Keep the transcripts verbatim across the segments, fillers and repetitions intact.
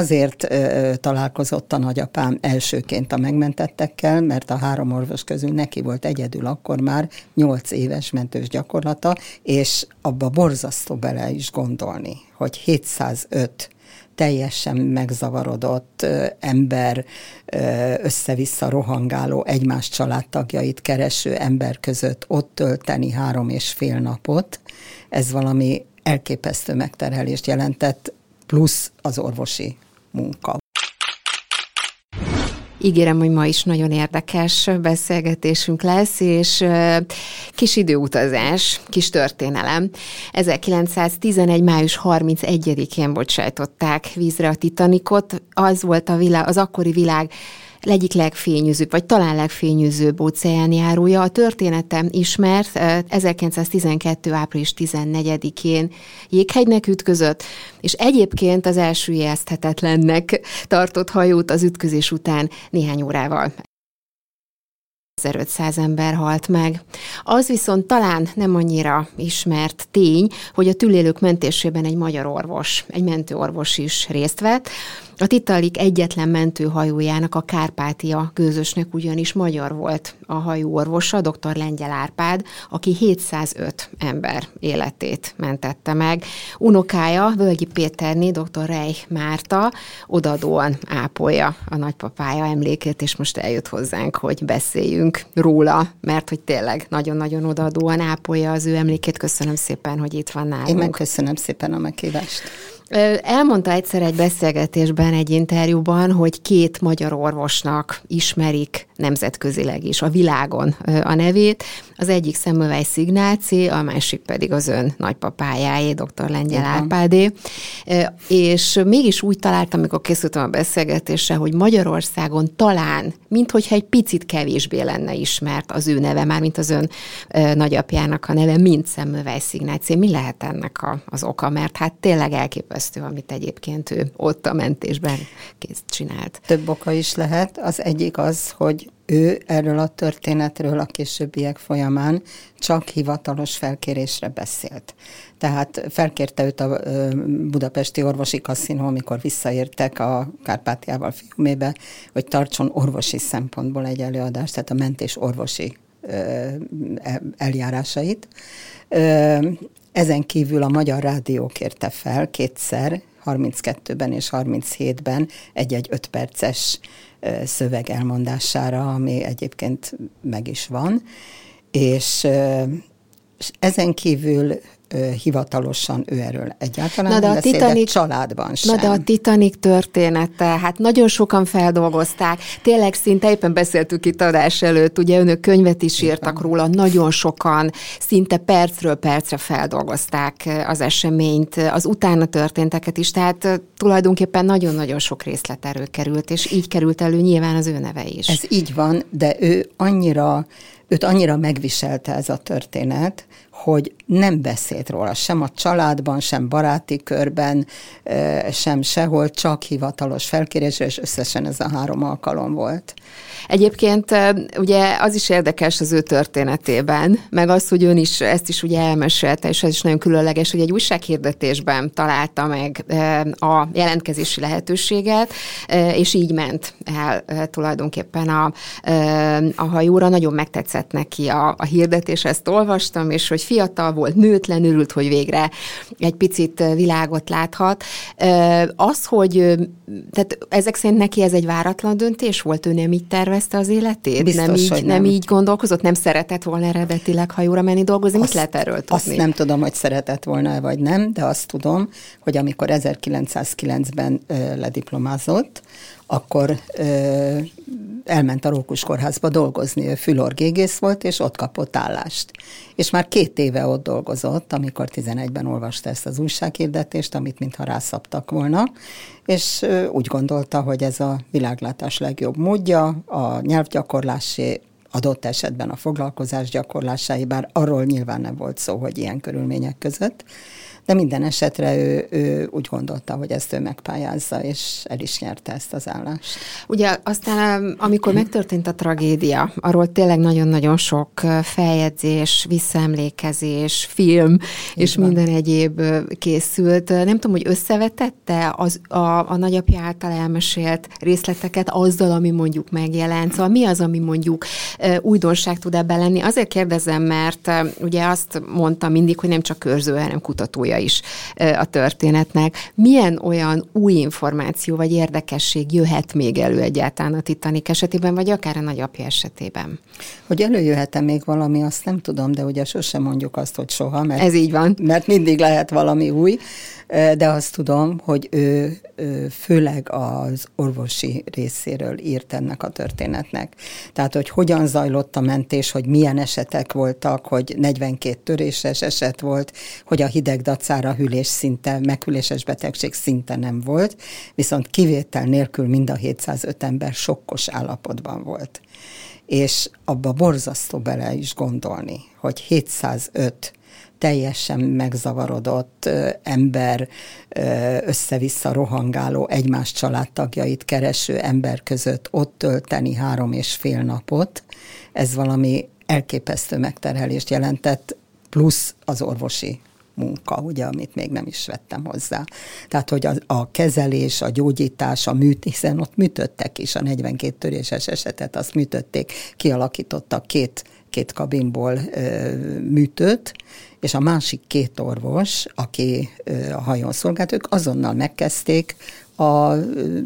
azért ö, találkozott a nagyapám elsőként a megmentettekkel, mert a három orvos közül neki volt egyedül akkor már nyolc éves mentős gyakorlata, és abba borzasztó bele is gondolni, hogy hétszázöt teljesen megzavarodott ö, ember, ö, össze-vissza rohangáló, egymás családtagjait kereső ember között ott tölteni három és fél napot. Ez valami elképesztő megterhelést jelentett, plusz az orvosi munka. Ígérem, hogy ma is nagyon érdekes beszélgetésünk lesz, és kis időutazás, kis történelem. ezerkilencszáztizenegy. május harmincegyedikén bocsájtották vízre a Titanicot. Az volt a világ, az akkori világ egyik legfényűzőbb, vagy talán legfényűzőbb óceánjárója. A története ismert, ezerkilencszáztizenkettő. április tizennegyedikén jéghegynek ütközött, és egyébként az elsüllyeszthetetlennek tartott hajót az ütközés után néhány órával ezerötszáz ember halt meg. Az viszont talán nem annyira ismert tény, hogy a túlélők mentésében egy magyar orvos, egy mentőorvos is részt vett. A Titanic egyetlen mentőhajójának, a Carpathia gőzösnek ugyanis magyar volt a hajóorvosa, dr. Lengyel Árpád, aki hétszázöt ember életét mentette meg. Unokája, Völgyi Péterné, doktor Reich Márta odadóan ápolja a nagypapája emlékét, és most eljött hozzánk, hogy beszéljünk róla, mert hogy tényleg nagyon-nagyon odadóan ápolja az ő emlékét. Köszönöm szépen, hogy itt van nálunk. Én megköszönöm szépen a meghívást. Elmondta egyszer egy beszélgetésben, egy interjúban, hogy két magyar orvosnak ismerik nemzetközileg is a világon a nevét. Az egyik Semmelweis Ignáci, a másik pedig az ön nagypapájáé, dr. Lengyel Árpádé. És mégis úgy találtam, amikor készültem a beszélgetésre, hogy Magyarországon talán, minthogyha egy picit kevésbé lenne ismert az ő neve, már mint az ön nagyapjának a neve, mint Semmelweis Ignáci. Mi lehet ennek a, az oka? Mert hát tényleg elképesztő, amit egyébként ő ott a mentésben kész csinált. Több oka is lehet. Az egyik az, hogy ő erről a történetről a későbbiek folyamán csak hivatalos felkérésre beszélt. Tehát felkérte őt a budapesti orvosi kaszinó, amikor visszaértek a Kárpátiával Fiumébe, hogy tartson orvosi szempontból egy előadást, tehát a mentés orvosi eljárásait. Ezen kívül a Magyar Rádió kérte fel kétszer, harminckettőben és harminchétben egy-egy ötperces szöveg elmondására, ami egyébként meg is van. És, és ezen kívül hivatalosan ő erről egyáltalán nem beszél, de családban sem. Na de a Titanic története, hát nagyon sokan feldolgozták, tényleg szinte, éppen beszéltük itt adás előtt, ugye önök könyvet is írtak róla, nagyon sokan szinte percről percre feldolgozták az eseményt, az utána történteket is, tehát tulajdonképpen nagyon-nagyon sok részlet elő került, és így került elő nyilván az ő neve is. Ez így van, de ő annyira, őt annyira megviselte ez a történet, hogy nem beszélt róla, sem a családban, sem baráti körben, sem sehol, csak hivatalos felkérésre, és összesen ez a három alkalom volt. Egyébként ugye az is érdekes az ő történetében, meg az, hogy ön is ezt is ugye elmesélte, és ez is nagyon különleges, hogy egy újsághirdetésben találta meg a jelentkezési lehetőséget, és így ment el tulajdonképpen a, a hajóra. Nagyon megtetszett neki a, a hirdetés, ezt olvastam, és hogy fiatal volt, nőtlen, örült, hogy végre egy picit világot láthat. Az, hogy tehát ezek szerint neki ez egy váratlan döntés volt, ő nem így tervezte az életét? Biztos, nem, így, nem. nem így gondolkozott, nem szeretett volna eredetileg hajóra menni dolgozni? Azt, mit lehet erről tudni? Azt nem tudom, hogy szeretett volna vagy nem, de azt tudom, hogy amikor ezerkilencszázkilencben ö, lediplomázott, akkor ö, elment a Rókus kórházba dolgozni, ő fülorgégész volt, és ott kapott állást. És már két éve ott dolgozott, amikor tizenegyben olvasta ezt az újsághirdetést, amit mintha rászabtak volna, és ö, úgy gondolta, hogy ez a világlátás legjobb módja, a nyelvgyakorlásé, adott esetben a foglalkozás gyakorlásai, bár arról nyilván nem volt szó, hogy ilyen körülmények között, de minden esetre ő, ő úgy gondolta, hogy ezt ő megpályázza, és el is nyerte ezt az állást. Ugye aztán, amikor megtörtént a tragédia, arról tényleg nagyon-nagyon sok feljegyzés, visszaemlékezés, film, így és van. Minden egyéb készült. Nem tudom, hogy összevetette az, a, a nagyapja által elmesélt részleteket azzal, ami mondjuk megjelent. Szóval mi az, ami mondjuk újdonság tud ebben lenni? Azért kérdezem, mert ugye azt mondtam mindig, hogy nem csak körző, hanem kutatója is a történetnek. Milyen olyan új információ vagy érdekesség jöhet még elő egyáltalán a Titanic esetében, vagy akár a nagyapja esetében? Hogy előjöhet-e még valami, azt nem tudom, de ugye sosem mondjuk azt, hogy soha, mert, ez így van. Mert mindig lehet valami új, de azt tudom, hogy ő főleg az orvosi részéről írt ennek a történetnek. Tehát, hogy hogyan zajlott a mentés, hogy milyen esetek voltak, hogy negyvenkét töréses eset volt, hogy a hideg dacára hűlés szinte, meghűléses betegség szinte nem volt, viszont kivétel nélkül mind a hétszázöt ember sokkos állapotban volt. És abba borzasztó bele is gondolni, hogy hétszázöt teljesen megzavarodott ember, össze-vissza rohangáló, egymás családtagjait kereső ember között ott tölteni három és fél napot, ez valami elképesztő megterhelést jelentett, plusz az orvosi munka, ugye, amit még nem is vettem hozzá. Tehát, hogy a, a kezelés, a gyógyítás, a műt, hiszen ott műtöttek is, a negyvenkét töréses esetet, azt műtötték, kialakítottak két, két kabinból ö, műtőt, és a másik két orvos, aki ö, a hajón szolgált, ők azonnal megkezdték a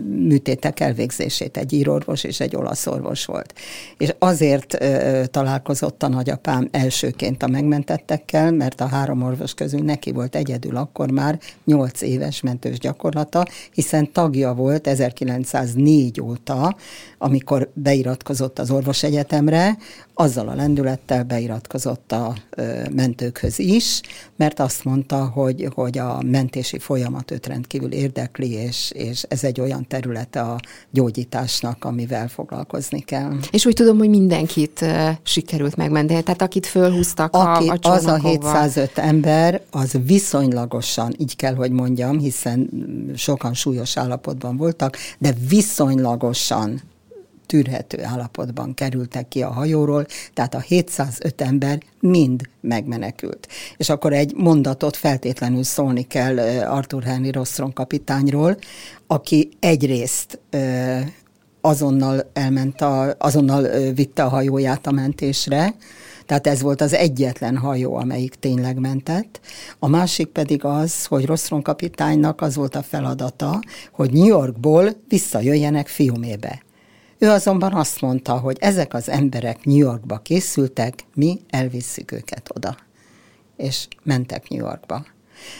műtétek elvégzését. Egy ír orvos és egy olasz orvos volt. És azért ö, találkozott a nagyapám elsőként a megmentettekkel, mert a három orvos közül neki volt egyedül akkor már nyolc éves mentős gyakorlata, hiszen tagja volt ezerkilencszáznégy óta, amikor beiratkozott az orvosegyetemre, azzal a lendülettel beiratkozott a ö, mentőkhöz is, mert azt mondta, hogy, hogy a mentési folyamat őt rendkívül érdekli, és, és ez egy olyan terület a gyógyításnak, amivel foglalkozni kell. És úgy tudom, hogy mindenkit ö, sikerült megmenteni, tehát akit fölhúztak Aki, a, a csónakóval. Az a hétszázöt ember, az viszonylagosan, így kell, hogy mondjam, hiszen sokan súlyos állapotban voltak, de viszonylagosan tűrhető állapotban kerültek ki a hajóról, tehát a hétszázöt ember mind megmenekült. És akkor egy mondatot feltétlenül szólni kell Arthur Henry Rostron kapitányról, aki egyrészt azonnal elment, a, azonnal vitte a hajóját a mentésre, tehát ez volt az egyetlen hajó, amelyik tényleg mentett. A másik pedig az, hogy Rostron kapitánynak az volt a feladata, hogy New Yorkból visszajöjjenek Fiumébe. Ő azonban azt mondta, hogy ezek az emberek New Yorkba készültek, mi elvisszük őket oda. És mentek New Yorkba.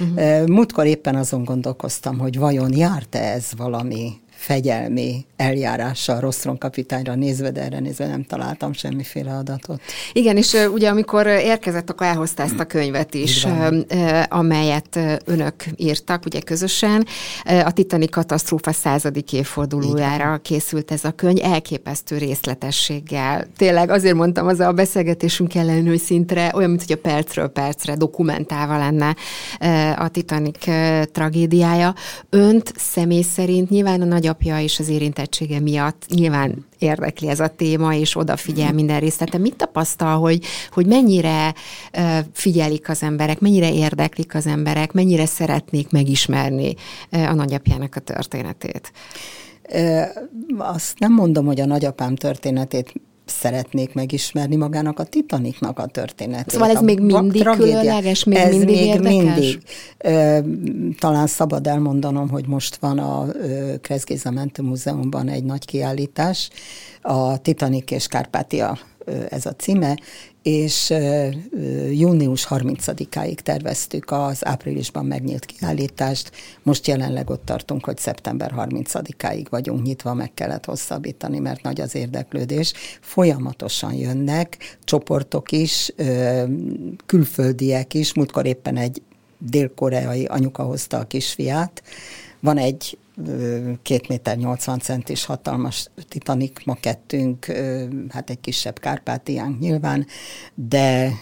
Uh-huh. Múltkor éppen azon gondolkoztam, hogy vajon járt-e ez valami fegyelmi eljárással Rostron kapitányra nézve, de erre nézve nem találtam semmiféle adatot. Igen, és ugye amikor érkezett, akkor elhozta ezt a könyvet is, amelyet önök írtak, ugye közösen. A Titanic katasztrófa századik évfordulójára készült ez a könyv, elképesztő részletességgel. Tényleg azért mondtam az a beszélgetésünk ellenő szintre, olyan, mint hogy a percről percre dokumentálva lenne a Titanic tragédiája. Önt személy szerint nyilván a nagyapja és az érintettsége miatt nyilván érdekli ez a téma, és odafigyel minden részlete. Mit tapasztal, hogy, hogy mennyire figyelik az emberek, mennyire érdeklik az emberek, mennyire szeretnék megismerni a nagyapjának a történetét? Azt nem mondom, hogy a nagyapám történetét szeretnék megismerni, magának a Titanicnak a történetét. Szóval ez a még mindig tragédia. Különleges, még ez mindig még érdekes? Mindig. Ö, talán szabad elmondanom, hogy most van a Kresz Géza Múzeumban egy nagy kiállítás, a Titanic és Carpathia, ez a címe, és ö, június harmincadikáig terveztük az áprilisban megnyílt kiállítást. Most jelenleg ott tartunk, hogy szeptember harmincadikáig vagyunk nyitva, meg kellett hosszabbítani, mert nagy az érdeklődés. Folyamatosan jönnek csoportok is, ö, külföldiek is. Múltkor éppen egy dél-koreai anyuka hozta a kisfiát. Van egy két méter nyolcvan centis hatalmas Titanic makettünk, hát egy kisebb Kárpátiánk nyilván, de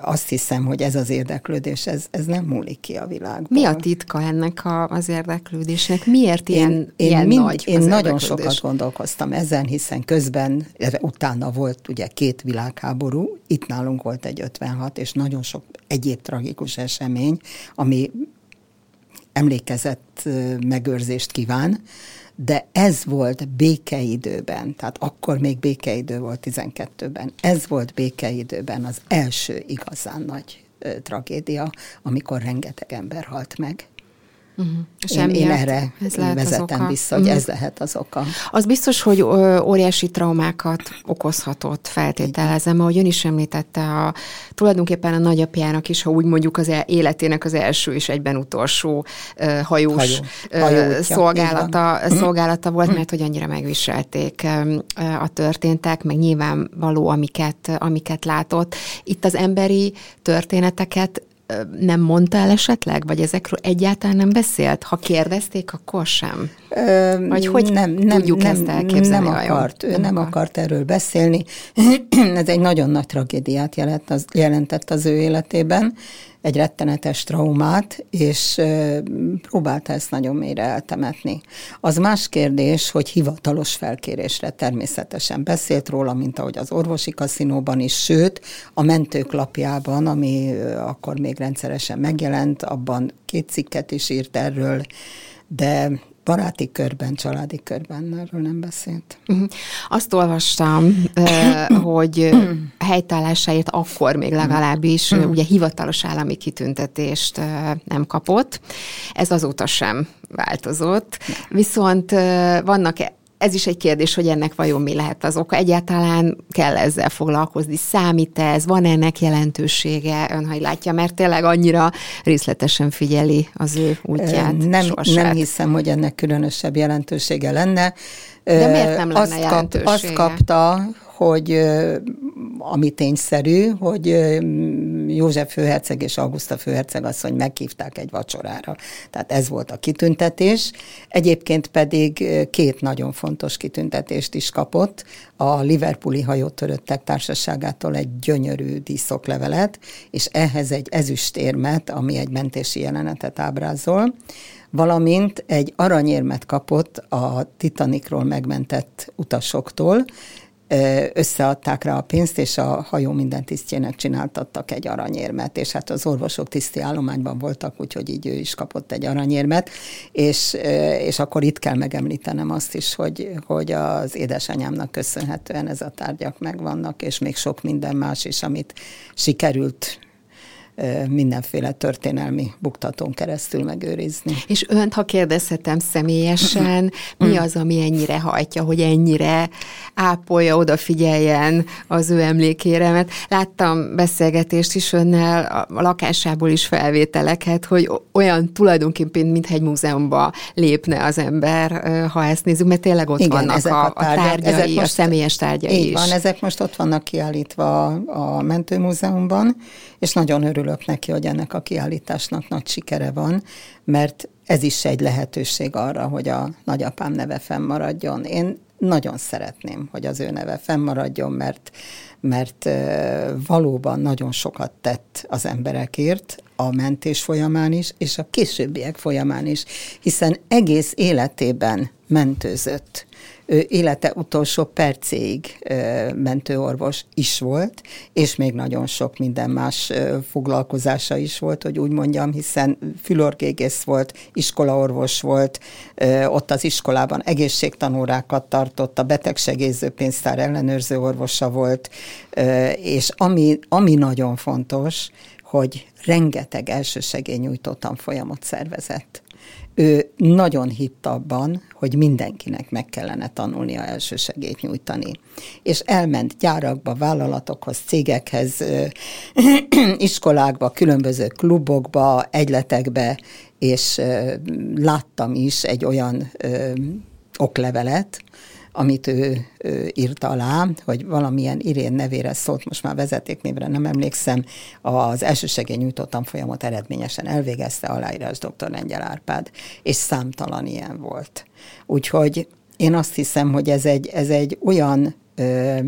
azt hiszem, hogy ez az érdeklődés, ez, ez nem múlik ki a világból. Mi a titka ennek a, az érdeklődésnek? Miért én, ilyen, én ilyen mind, nagy Én nagyon sokat gondolkoztam ezen, hiszen közben, utána volt ugye két világháború, itt nálunk volt egy ötvenhat, és nagyon sok egyéb tragikus esemény, ami emlékezett megőrzést kíván, de ez volt békeidőben, tehát akkor még békeidő volt tizenkettőben, ez volt békeidőben az első igazán nagy ö, tragédia, amikor rengeteg ember halt meg. Uh-huh. Én, én erre vezetem vissza, hogy uh-huh. ez lehet az oka. Az biztos, hogy ö, óriási traumákat okozhatott, feltételezem, ahogy ön is említette, a, tulajdonképpen a nagyapjának is, ha úgy mondjuk az életének az első és egyben utolsó ö, hajós Hajó. ö, szolgálata, szolgálata volt, mert hogy annyira megviselték ö, a történtek, meg nyilvánvaló, amiket, amiket látott. Itt az emberi történeteket nem mondtál esetleg? Vagy ezekről egyáltalán nem beszélt? Ha kérdezték, akkor sem? Ö, Vagy hogy nem, nem, tudjuk nem, ezt elképzelni? Nem akart, ő nem, nem akart. akart erről beszélni. Ez egy nagyon nagy tragédiát jelent, az, jelentett az ő életében, egy rettenetes traumát, és ö, próbálta ezt nagyon mélyre eltemetni. Az más kérdés, hogy hivatalos felkérésre természetesen beszélt róla, mint ahogy az orvosi kaszinóban is, sőt, a mentők lapjában, ami ö, akkor még rendszeresen megjelent, abban két cikket is írt erről, de baráti körben, családi körben erről nem beszélt. Azt olvastam, hogy helytállásáért akkor még legalábbis ugye hivatalos állami kitüntetést nem kapott. Ez azóta sem változott. Viszont vannak, ez is egy kérdés, hogy ennek vajon mi lehet az oka. Egyáltalán kell ezzel foglalkozni, számít ez, van ennek jelentősége, ön hogy látja, mert tényleg annyira részletesen figyeli az ő útját. Nem, nem hiszem, hogy ennek különösebb jelentősége lenne. De miért nem lenne azt jelentősége? Kap, azt kapta, hogy ami tényszerű, hogy József Főherceg és Augusta Főherceg asszony meghívták egy vacsorára. Tehát ez volt a kitüntetés. Egyébként pedig két nagyon fontos kitüntetést is kapott. A Liverpooli hajótöröttek társaságától egy gyönyörű díszoklevelet, és ehhez egy ezüstérmet, ami egy mentési jelenetet ábrázol, valamint egy aranyérmet kapott a Titanicról megmentett utasoktól, összeadták rá a pénzt, és a hajó minden tisztjének csináltattak egy aranyérmet, és hát az orvosok tiszti állományban voltak, úgyhogy így ő is kapott egy aranyérmet, és, és akkor itt kell megemlítenem azt is, hogy, hogy az édesanyámnak köszönhetően ez a tárgyak megvannak, és még sok minden más is, amit sikerült mindenféle történelmi buktatón keresztül megőrizni. És önt, ha kérdezhetem személyesen, mi az, ami ennyire hajtja, hogy ennyire ápolja, odafigyeljen az ő emlékére? Mert láttam beszélgetést is önnel, a lakásából is felvételeket, hogy olyan tulajdonképpen, mintha egy múzeumba lépne az ember, ha ezt nézzük, mert tényleg ott igen, vannak a, a tárgyai, ezek most, a személyes tárgyai így is. Van, ezek most ott vannak kiállítva a mentőmúzeumban, és nagyon örül Örülök neki, hogy ennek a kiállításnak nagy sikere van, mert ez is egy lehetőség arra, hogy a nagyapám neve fennmaradjon. Én nagyon szeretném, hogy az ő neve fennmaradjon, mert, mert valóban nagyon sokat tett az emberekért, a mentés folyamán is, és a későbbiek folyamán is, hiszen egész életében mentőzött. Ő élete utolsó percéig mentőorvos is volt, és még nagyon sok minden más foglalkozása is volt, hogy úgy mondjam, hiszen fülorgégész volt, iskolaorvos volt, ott az iskolában egészségtanórákat tartott, a betegsegélyző pénztár ellenőrző orvosa volt, és ami, ami nagyon fontos, hogy rengeteg elsősegélynyújtó tanfolyamot szervezett. Ő nagyon hitt abban, hogy mindenkinek meg kellene tanulnia elsősegélyt nyújtani. És elment gyárakba, vállalatokhoz, cégekhez, ö, ö, ö, iskolákba, különböző klubokba, egyletekbe, és ö, láttam is egy olyan ö, oklevelet, amit ő, ő írt alá, hogy valamilyen Irén nevére szólt, most már vezetéknévre nem emlékszem, az elsősegélynyújtó tanfolyamot eredményesen elvégezte, aláírás doktor Lengyel Árpád, és számtalan ilyen volt. Úgyhogy én azt hiszem, hogy ez egy, ez egy olyan ö,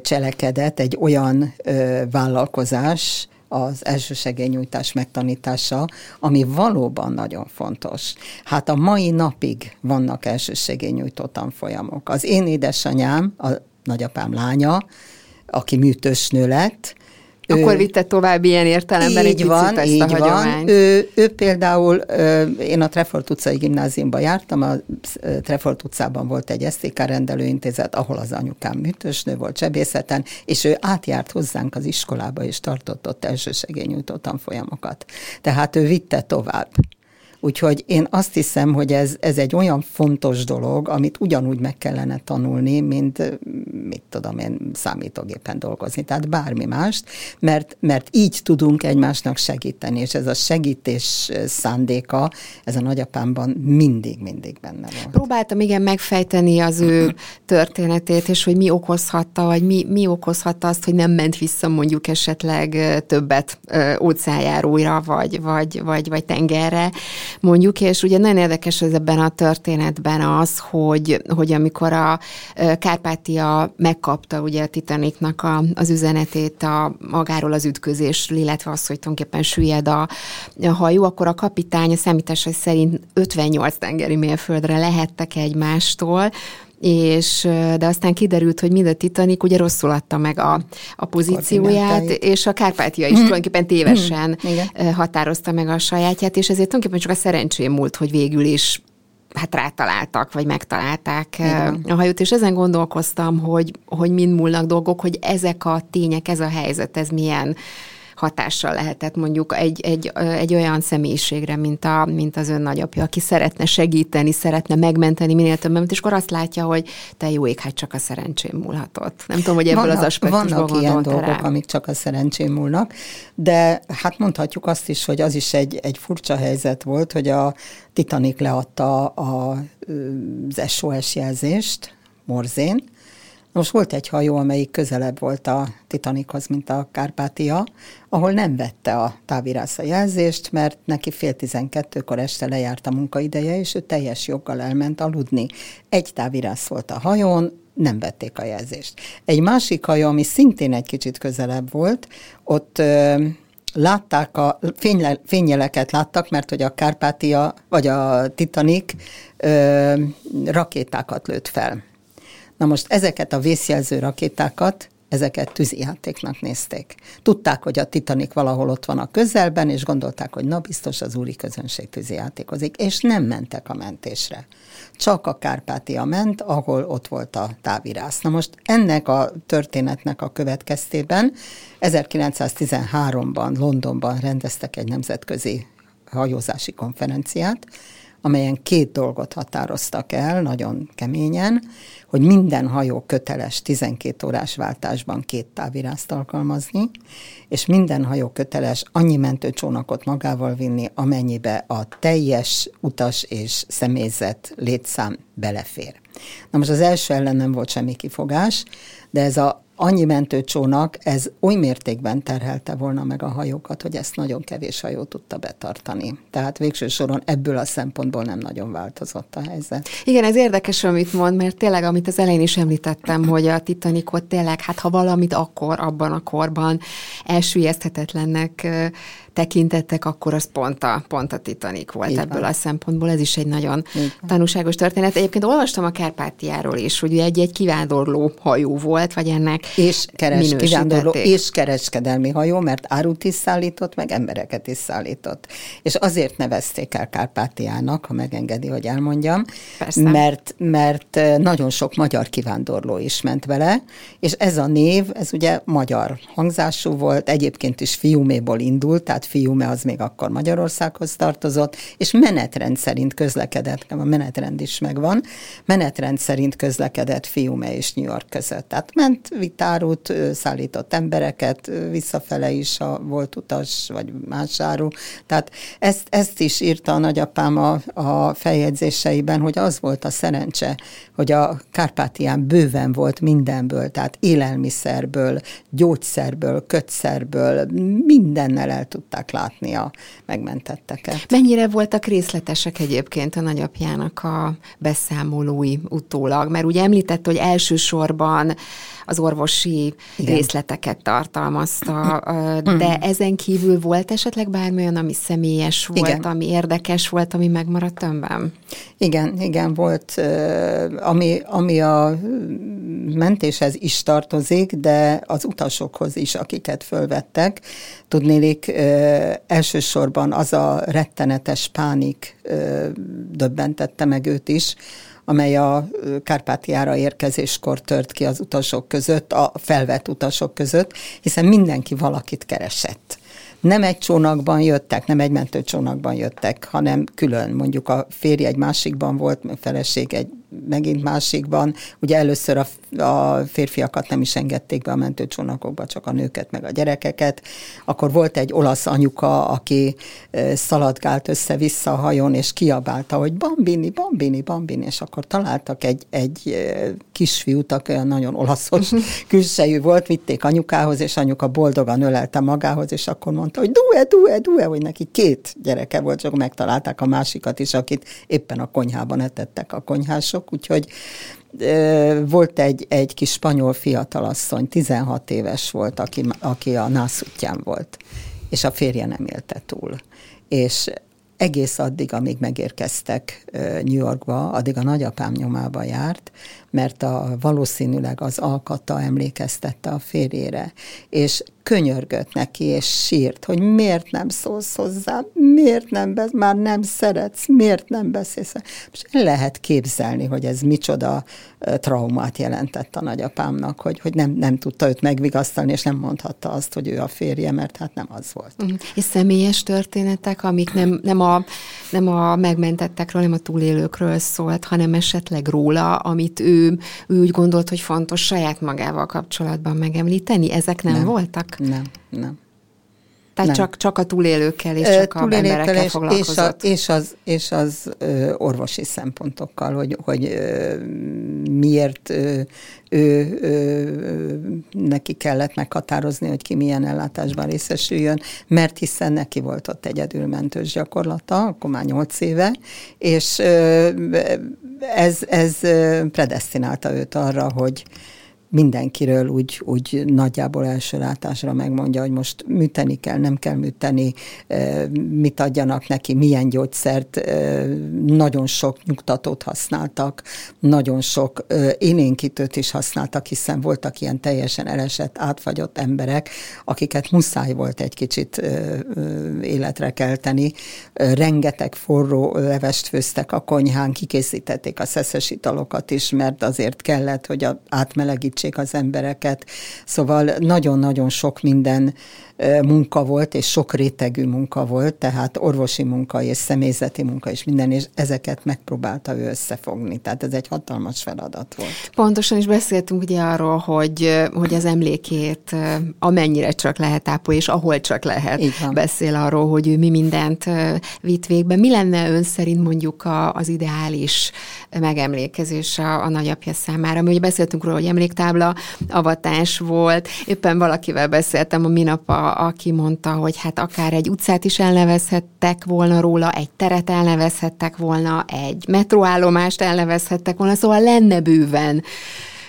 cselekedet, egy olyan ö, vállalkozás, az elsősegélynyújtás megtanítása, ami valóban nagyon fontos. Hát a mai napig vannak elsősegélynyújtó tanfolyamok. Az én édesanyám, a nagyapám lánya, aki műtősnő lett. Akkor ő, vitte tovább ilyen értelemben egy picit van, ezt a van. hagyományt. Ő, ő például, én a Trefort utcai gimnáziumban jártam, a Trefort utcában volt egy es zé ká rendelőintézet, ahol az anyukám műtősnő volt sebészeten, és ő átjárt hozzánk az iskolába, és tartott ott elsősegélynyújtó tanfolyamokat. Tehát ő vitte tovább. Úgyhogy én azt hiszem, hogy ez, ez egy olyan fontos dolog, amit ugyanúgy meg kellene tanulni, mint mit tudom én, számítógépen dolgozni, tehát bármi mást, mert, mert így tudunk egymásnak segíteni, és ez a segítés szándéka, ez a nagyapámban mindig-mindig benne volt. Próbáltam igen megfejteni az ő történetét, és hogy mi okozhatta, vagy mi, mi okozhatta azt, hogy nem ment vissza mondjuk esetleg többet óceánjáróra, vagy, vagy, vagy, vagy tengerre, mondjuk, és ugye nagyon érdekes ez ebben a történetben az, hogy, hogy amikor a Carpathia megkapta ugye a Titanicnak a, az üzenetét a, magáról az ütközésről, illetve az, hogy tulajdonképpen süllyed a, a hajó, akkor a kapitány a számításai szerint ötvennyolc tengeri mérföldre lehettek egymástól, és, de aztán kiderült, hogy mind a Titanic ugye rosszul adta meg a, a pozícióját, és a Carpathia is tulajdonképpen tévesen határozta meg a sajátját, és ezért tulajdonképpen csak a szerencsém múlt, hogy végül is hát rátaláltak, vagy megtalálták igen. a hajót, és ezen gondolkoztam, hogy, hogy mind múlnak dolgok, hogy ezek a tények, ez a helyzet, ez milyen hatással lehetett mondjuk egy, egy, egy olyan személyiségre, mint, a, mint az ön nagyapja, aki szeretne segíteni, szeretne megmenteni minél többet, és akkor azt látja, hogy te jó ég, hát csak a szerencsém múlhatott. Nem tudom, hogy ebből vannak, az aspektusból vannak ilyen dolgok, rá. Amik csak a szerencsém múlnak, de hát mondhatjuk azt is, hogy az is egy, egy furcsa helyzet volt, hogy a Titanic leadta a, az es o es jelzést morzén. Most volt egy hajó, amelyik közelebb volt a Titanichoz, mint a Carpathia, ahol nem vette a távirás a jelzést, mert neki fél tizenkettőkor este lejárt a munkaideje, és ő teljes joggal elment aludni. Egy távirás volt a hajón, nem vették a jelzést. Egy másik hajó, ami szintén egy kicsit közelebb volt, ott ö, látták a fényle, fényjeleket láttak, mert hogy a Carpathia vagy a Titanic ö, rakétákat lőtt fel. Na most ezeket a vészjelző rakétákat, ezeket tűzijátéknak nézték. Tudták, hogy a Titanic valahol ott van a közelben, és gondolták, hogy na biztos az úri közönség tűzijátékozik, és nem mentek a mentésre. Csak a Carpathia ment, ahol ott volt a távirász. Na most ennek a történetnek a következtében ezerkilencszáztizenháromban Londonban rendeztek egy nemzetközi hajózási konferenciát, amelyen két dolgot határoztak el, nagyon keményen, hogy minden hajó köteles tizenkét órás váltásban két távirászt alkalmazni, és minden hajó köteles annyi mentőcsónakot magával vinni, amennyibe a teljes utas és személyzet létszám belefér. Na most az első ellen nem volt semmi kifogás, de ez a annyi mentőcsónak, ez oly mértékben terhelte volna meg a hajókat, hogy ezt nagyon kevés hajó tudta betartani. Tehát végső soron ebből a szempontból nem nagyon változott a helyzet. Igen, ez érdekes, amit mond, mert tényleg, amit az elején is említettem, hogy a Titanicot tényleg, hát ha valamit akkor, abban a korban elsüllyeszthetetlennek tekintettek, akkor az pont a, pont a Titanic volt. Így ebből van. A szempontból. Ez is egy nagyon tanúságos történet. Egyébként olvastam a Carpathiáról is, hogy egy, egy kivándorló hajó volt, vagy ennek és keres, kivándorló és kereskedelmi hajó, mert árut is szállított, meg embereket is szállított. És azért nevezték el Carpathiának, ha megengedi, hogy elmondjam, mert, mert nagyon sok magyar kivándorló is ment vele, és ez a név, ez ugye magyar hangzású volt, egyébként is Fiuméból indult, tehát tehát fiú, mert az még akkor Magyarországhoz tartozott, és menetrend szerint közlekedett, a menetrend is megvan, menetrend szerint közlekedett Fiume és New York között. Tehát ment, vitárult, szállított embereket, visszafele is, ha volt utas, vagy más áru. Tehát ezt, ezt is írta a nagyapám a, a feljegyzéseiben, hogy az volt a szerencse, hogy a Kárpátián bőven volt mindenből, tehát élelmiszerből, gyógyszerből, kötszerből, mindennel el tudták látni a megmentetteket. Mennyire voltak részletesek egyébként a nagyapjának a beszámolói utólag? Mert ugye említett, hogy elsősorban az orvosi igen. részleteket tartalmazta, de ezen kívül volt esetleg bármilyen, ami személyes volt, igen. ami érdekes volt, ami megmaradt önben? Igen, igen, volt, ami, ami a mentéshez is tartozik, de az utasokhoz is, akiket fölvettek. Tudnélik, elsősorban az a rettenetes pánik döbbentette meg őt is, amely a Kárpátiára érkezéskor tört ki az utasok között, a felvett utasok között, hiszen mindenki valakit keresett. Nem egy csónakban jöttek, nem egy mentőcsónakban jöttek, hanem külön, mondjuk a férj egy másikban volt, a feleség egy megint másikban. Ugye először a, a férfiakat nem is engedték be a mentőcsónakokba, csak a nőket, meg a gyerekeket. Akkor volt egy olasz anyuka, aki szaladgált össze-vissza a hajón, és kiabálta, hogy bambini, bambini, bambini, és akkor találtak egy, egy kisfiút, aki nagyon olaszos külsejű volt, vitték anyukához, és anyuka boldogan ölelte magához, és akkor mondta, hogy due, due, due, hogy neki két gyereke volt, csak megtalálták a másikat is, akit éppen a konyhában etettek a konyhások. Úgyhogy ö, volt egy, egy kis spanyol fiatalasszony, tizenhat éves volt, aki, aki a nász útján volt, és a férje nem élte túl. És egész addig, amíg megérkeztek New Yorkba, addig a nagyapám nyomába járt, mert a, valószínűleg az alkata emlékeztette a férjére, és könyörgött neki, és sírt, hogy miért nem szólsz hozzá, miért nem besz, már nem szeretsz, miért nem beszélsz. És el lehet képzelni, hogy ez micsoda traumát jelentett a nagyapámnak, hogy, hogy nem, nem tudta őt megvigasztalni, és nem mondhatta azt, hogy ő a férje, mert hát nem az volt. Mm. És személyes történetek, amik nem, nem, a, nem a megmentettekről, nem a túlélőkről szólt, hanem esetleg róla, amit ő, ő úgy gondolt, hogy fontos saját magával kapcsolatban megemlíteni, ezek nem, nem. voltak? Nem, nem. Tehát nem. Csak, csak a túlélőkkel és csak a emberekkel foglalkozott. És, a, és az, és az ö, orvosi szempontokkal, hogy, hogy ö, miért ö, ö, ö, neki kellett meghatározni, hogy ki milyen ellátásban részesüljön, mert hiszen neki volt ott egyedülmentős gyakorlata, akkor már nyolc éve, és ö, ez, ez predesztinálta őt arra, hogy mindenkiről úgy, úgy nagyjából első látásra megmondja, hogy most műteni kell, nem kell műteni, mit adjanak neki, milyen gyógyszert. Nagyon sok nyugtatót használtak, nagyon sok élénkítőt is használtak, hiszen voltak ilyen teljesen elesett, átfagyott emberek, akiket muszáj volt egy kicsit életre kelteni. Rengeteg forró levest főztek a konyhán, kikészítették a szeszes italokat is, mert azért kellett, hogy átmelegítsék az embereket. Szóval nagyon-nagyon sok minden munka volt, és sok rétegű munka volt, tehát orvosi munka és személyzeti munka és minden, és ezeket megpróbálta ő összefogni. Tehát ez egy hatalmas feladat volt. Pontosan is beszéltünk ugye arról, hogy, hogy az emlékét amennyire csak lehet ápolja, és ahol csak lehet. Beszél arról, hogy ő mi mindent vitt végbe. Mi lenne ön szerint mondjuk a, az ideális megemlékezés a, a nagyapja számára? Mi ugye beszéltünk róla, hogy emléktábla avatás volt. Éppen valakivel beszéltem a minap a aki mondta, hogy hát akár egy utcát is elnevezhettek volna róla, egy teret elnevezhettek volna, egy metróállomást elnevezhettek volna, szóval lenne bőven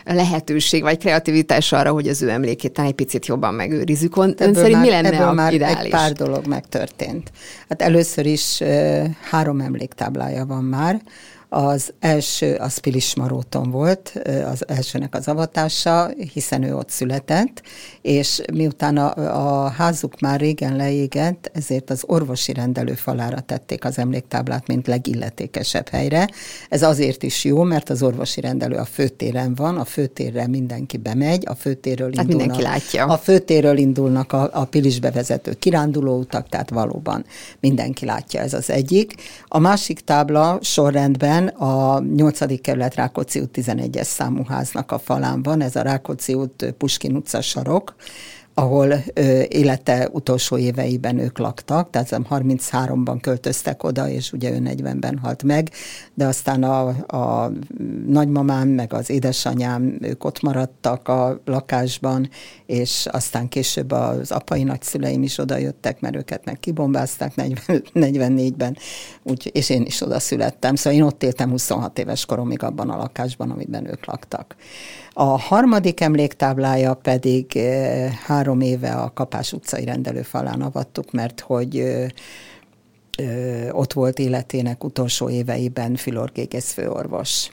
lehetőség, vagy kreativitás arra, hogy az ő emlékét egy picit jobban megőrizzük. Ön ebből szerint már, mi lenne ebből a már ideális? Egy pár dolog megtörtént. Hát először is három emléktáblája van már, Az első, az Pilismaróton volt, az elsőnek az avatása, hiszen ő ott született, és miután a, a házuk már régen leégett, ezért az orvosi rendelő falára tették az emléktáblát, mint legilletékesebb helyre. Ez azért is jó, mert az orvosi rendelő a főtéren van, a főtérre mindenki bemegy, a főtérről tehát indulnak, mindenki látja. A főtérről indulnak a, a Pilisbe vezető kirándulóutak, tehát valóban mindenki látja, ez az egyik. A másik tábla sorrendben a nyolcadik kerület Rákóczi út tizenegyes számú háznak a falán van, ez a Rákóczi út Puskin utca sarok, ahol ö, élete utolsó éveiben ők laktak, tehát harminchárom-ban költöztek oda, és ugye ő negyvenben halt meg, de aztán a, a nagymamám, meg az édesanyám, ők ott maradtak a lakásban, és aztán később az apai nagyszüleim is oda jöttek, mert őket meg kibombázták negyvennégyben, úgy, és én is oda születtem, szóval én ott éltem huszonhat éves koromig abban a lakásban, amiben ők laktak. A harmadik emléktáblája pedig e, három éve a Kapás utcai rendelőfalán avattuk, mert hogy ö, ö, ott volt életének utolsó éveiben Fülor Gégész főorvos.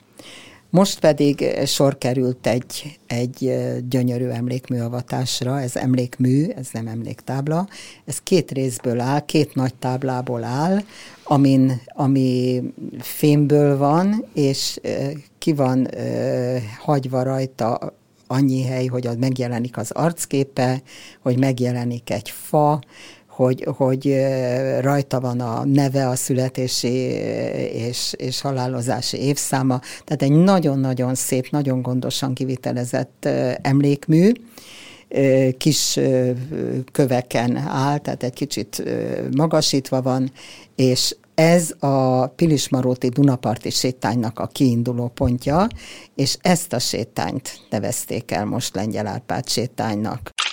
Most pedig sor került egy, egy gyönyörű emlékműavatásra, ez emlékmű, ez nem emléktábla, ez két részből áll, két nagy táblából áll, amin, ami fémből van, és ki van hagyva rajta annyi hely, hogy megjelenik az arcképe, hogy megjelenik egy fa, Hogy, hogy rajta van a neve, a születési és, és halálozási évszáma. Tehát egy nagyon-nagyon szép, nagyon gondosan kivitelezett emlékmű, kis köveken áll, tehát egy kicsit magasítva van, és ez a Pilismaróti Dunaparti sétánynak a kiinduló pontja, és ezt a sétányt nevezték el most Lengyel Árpád sétánynak.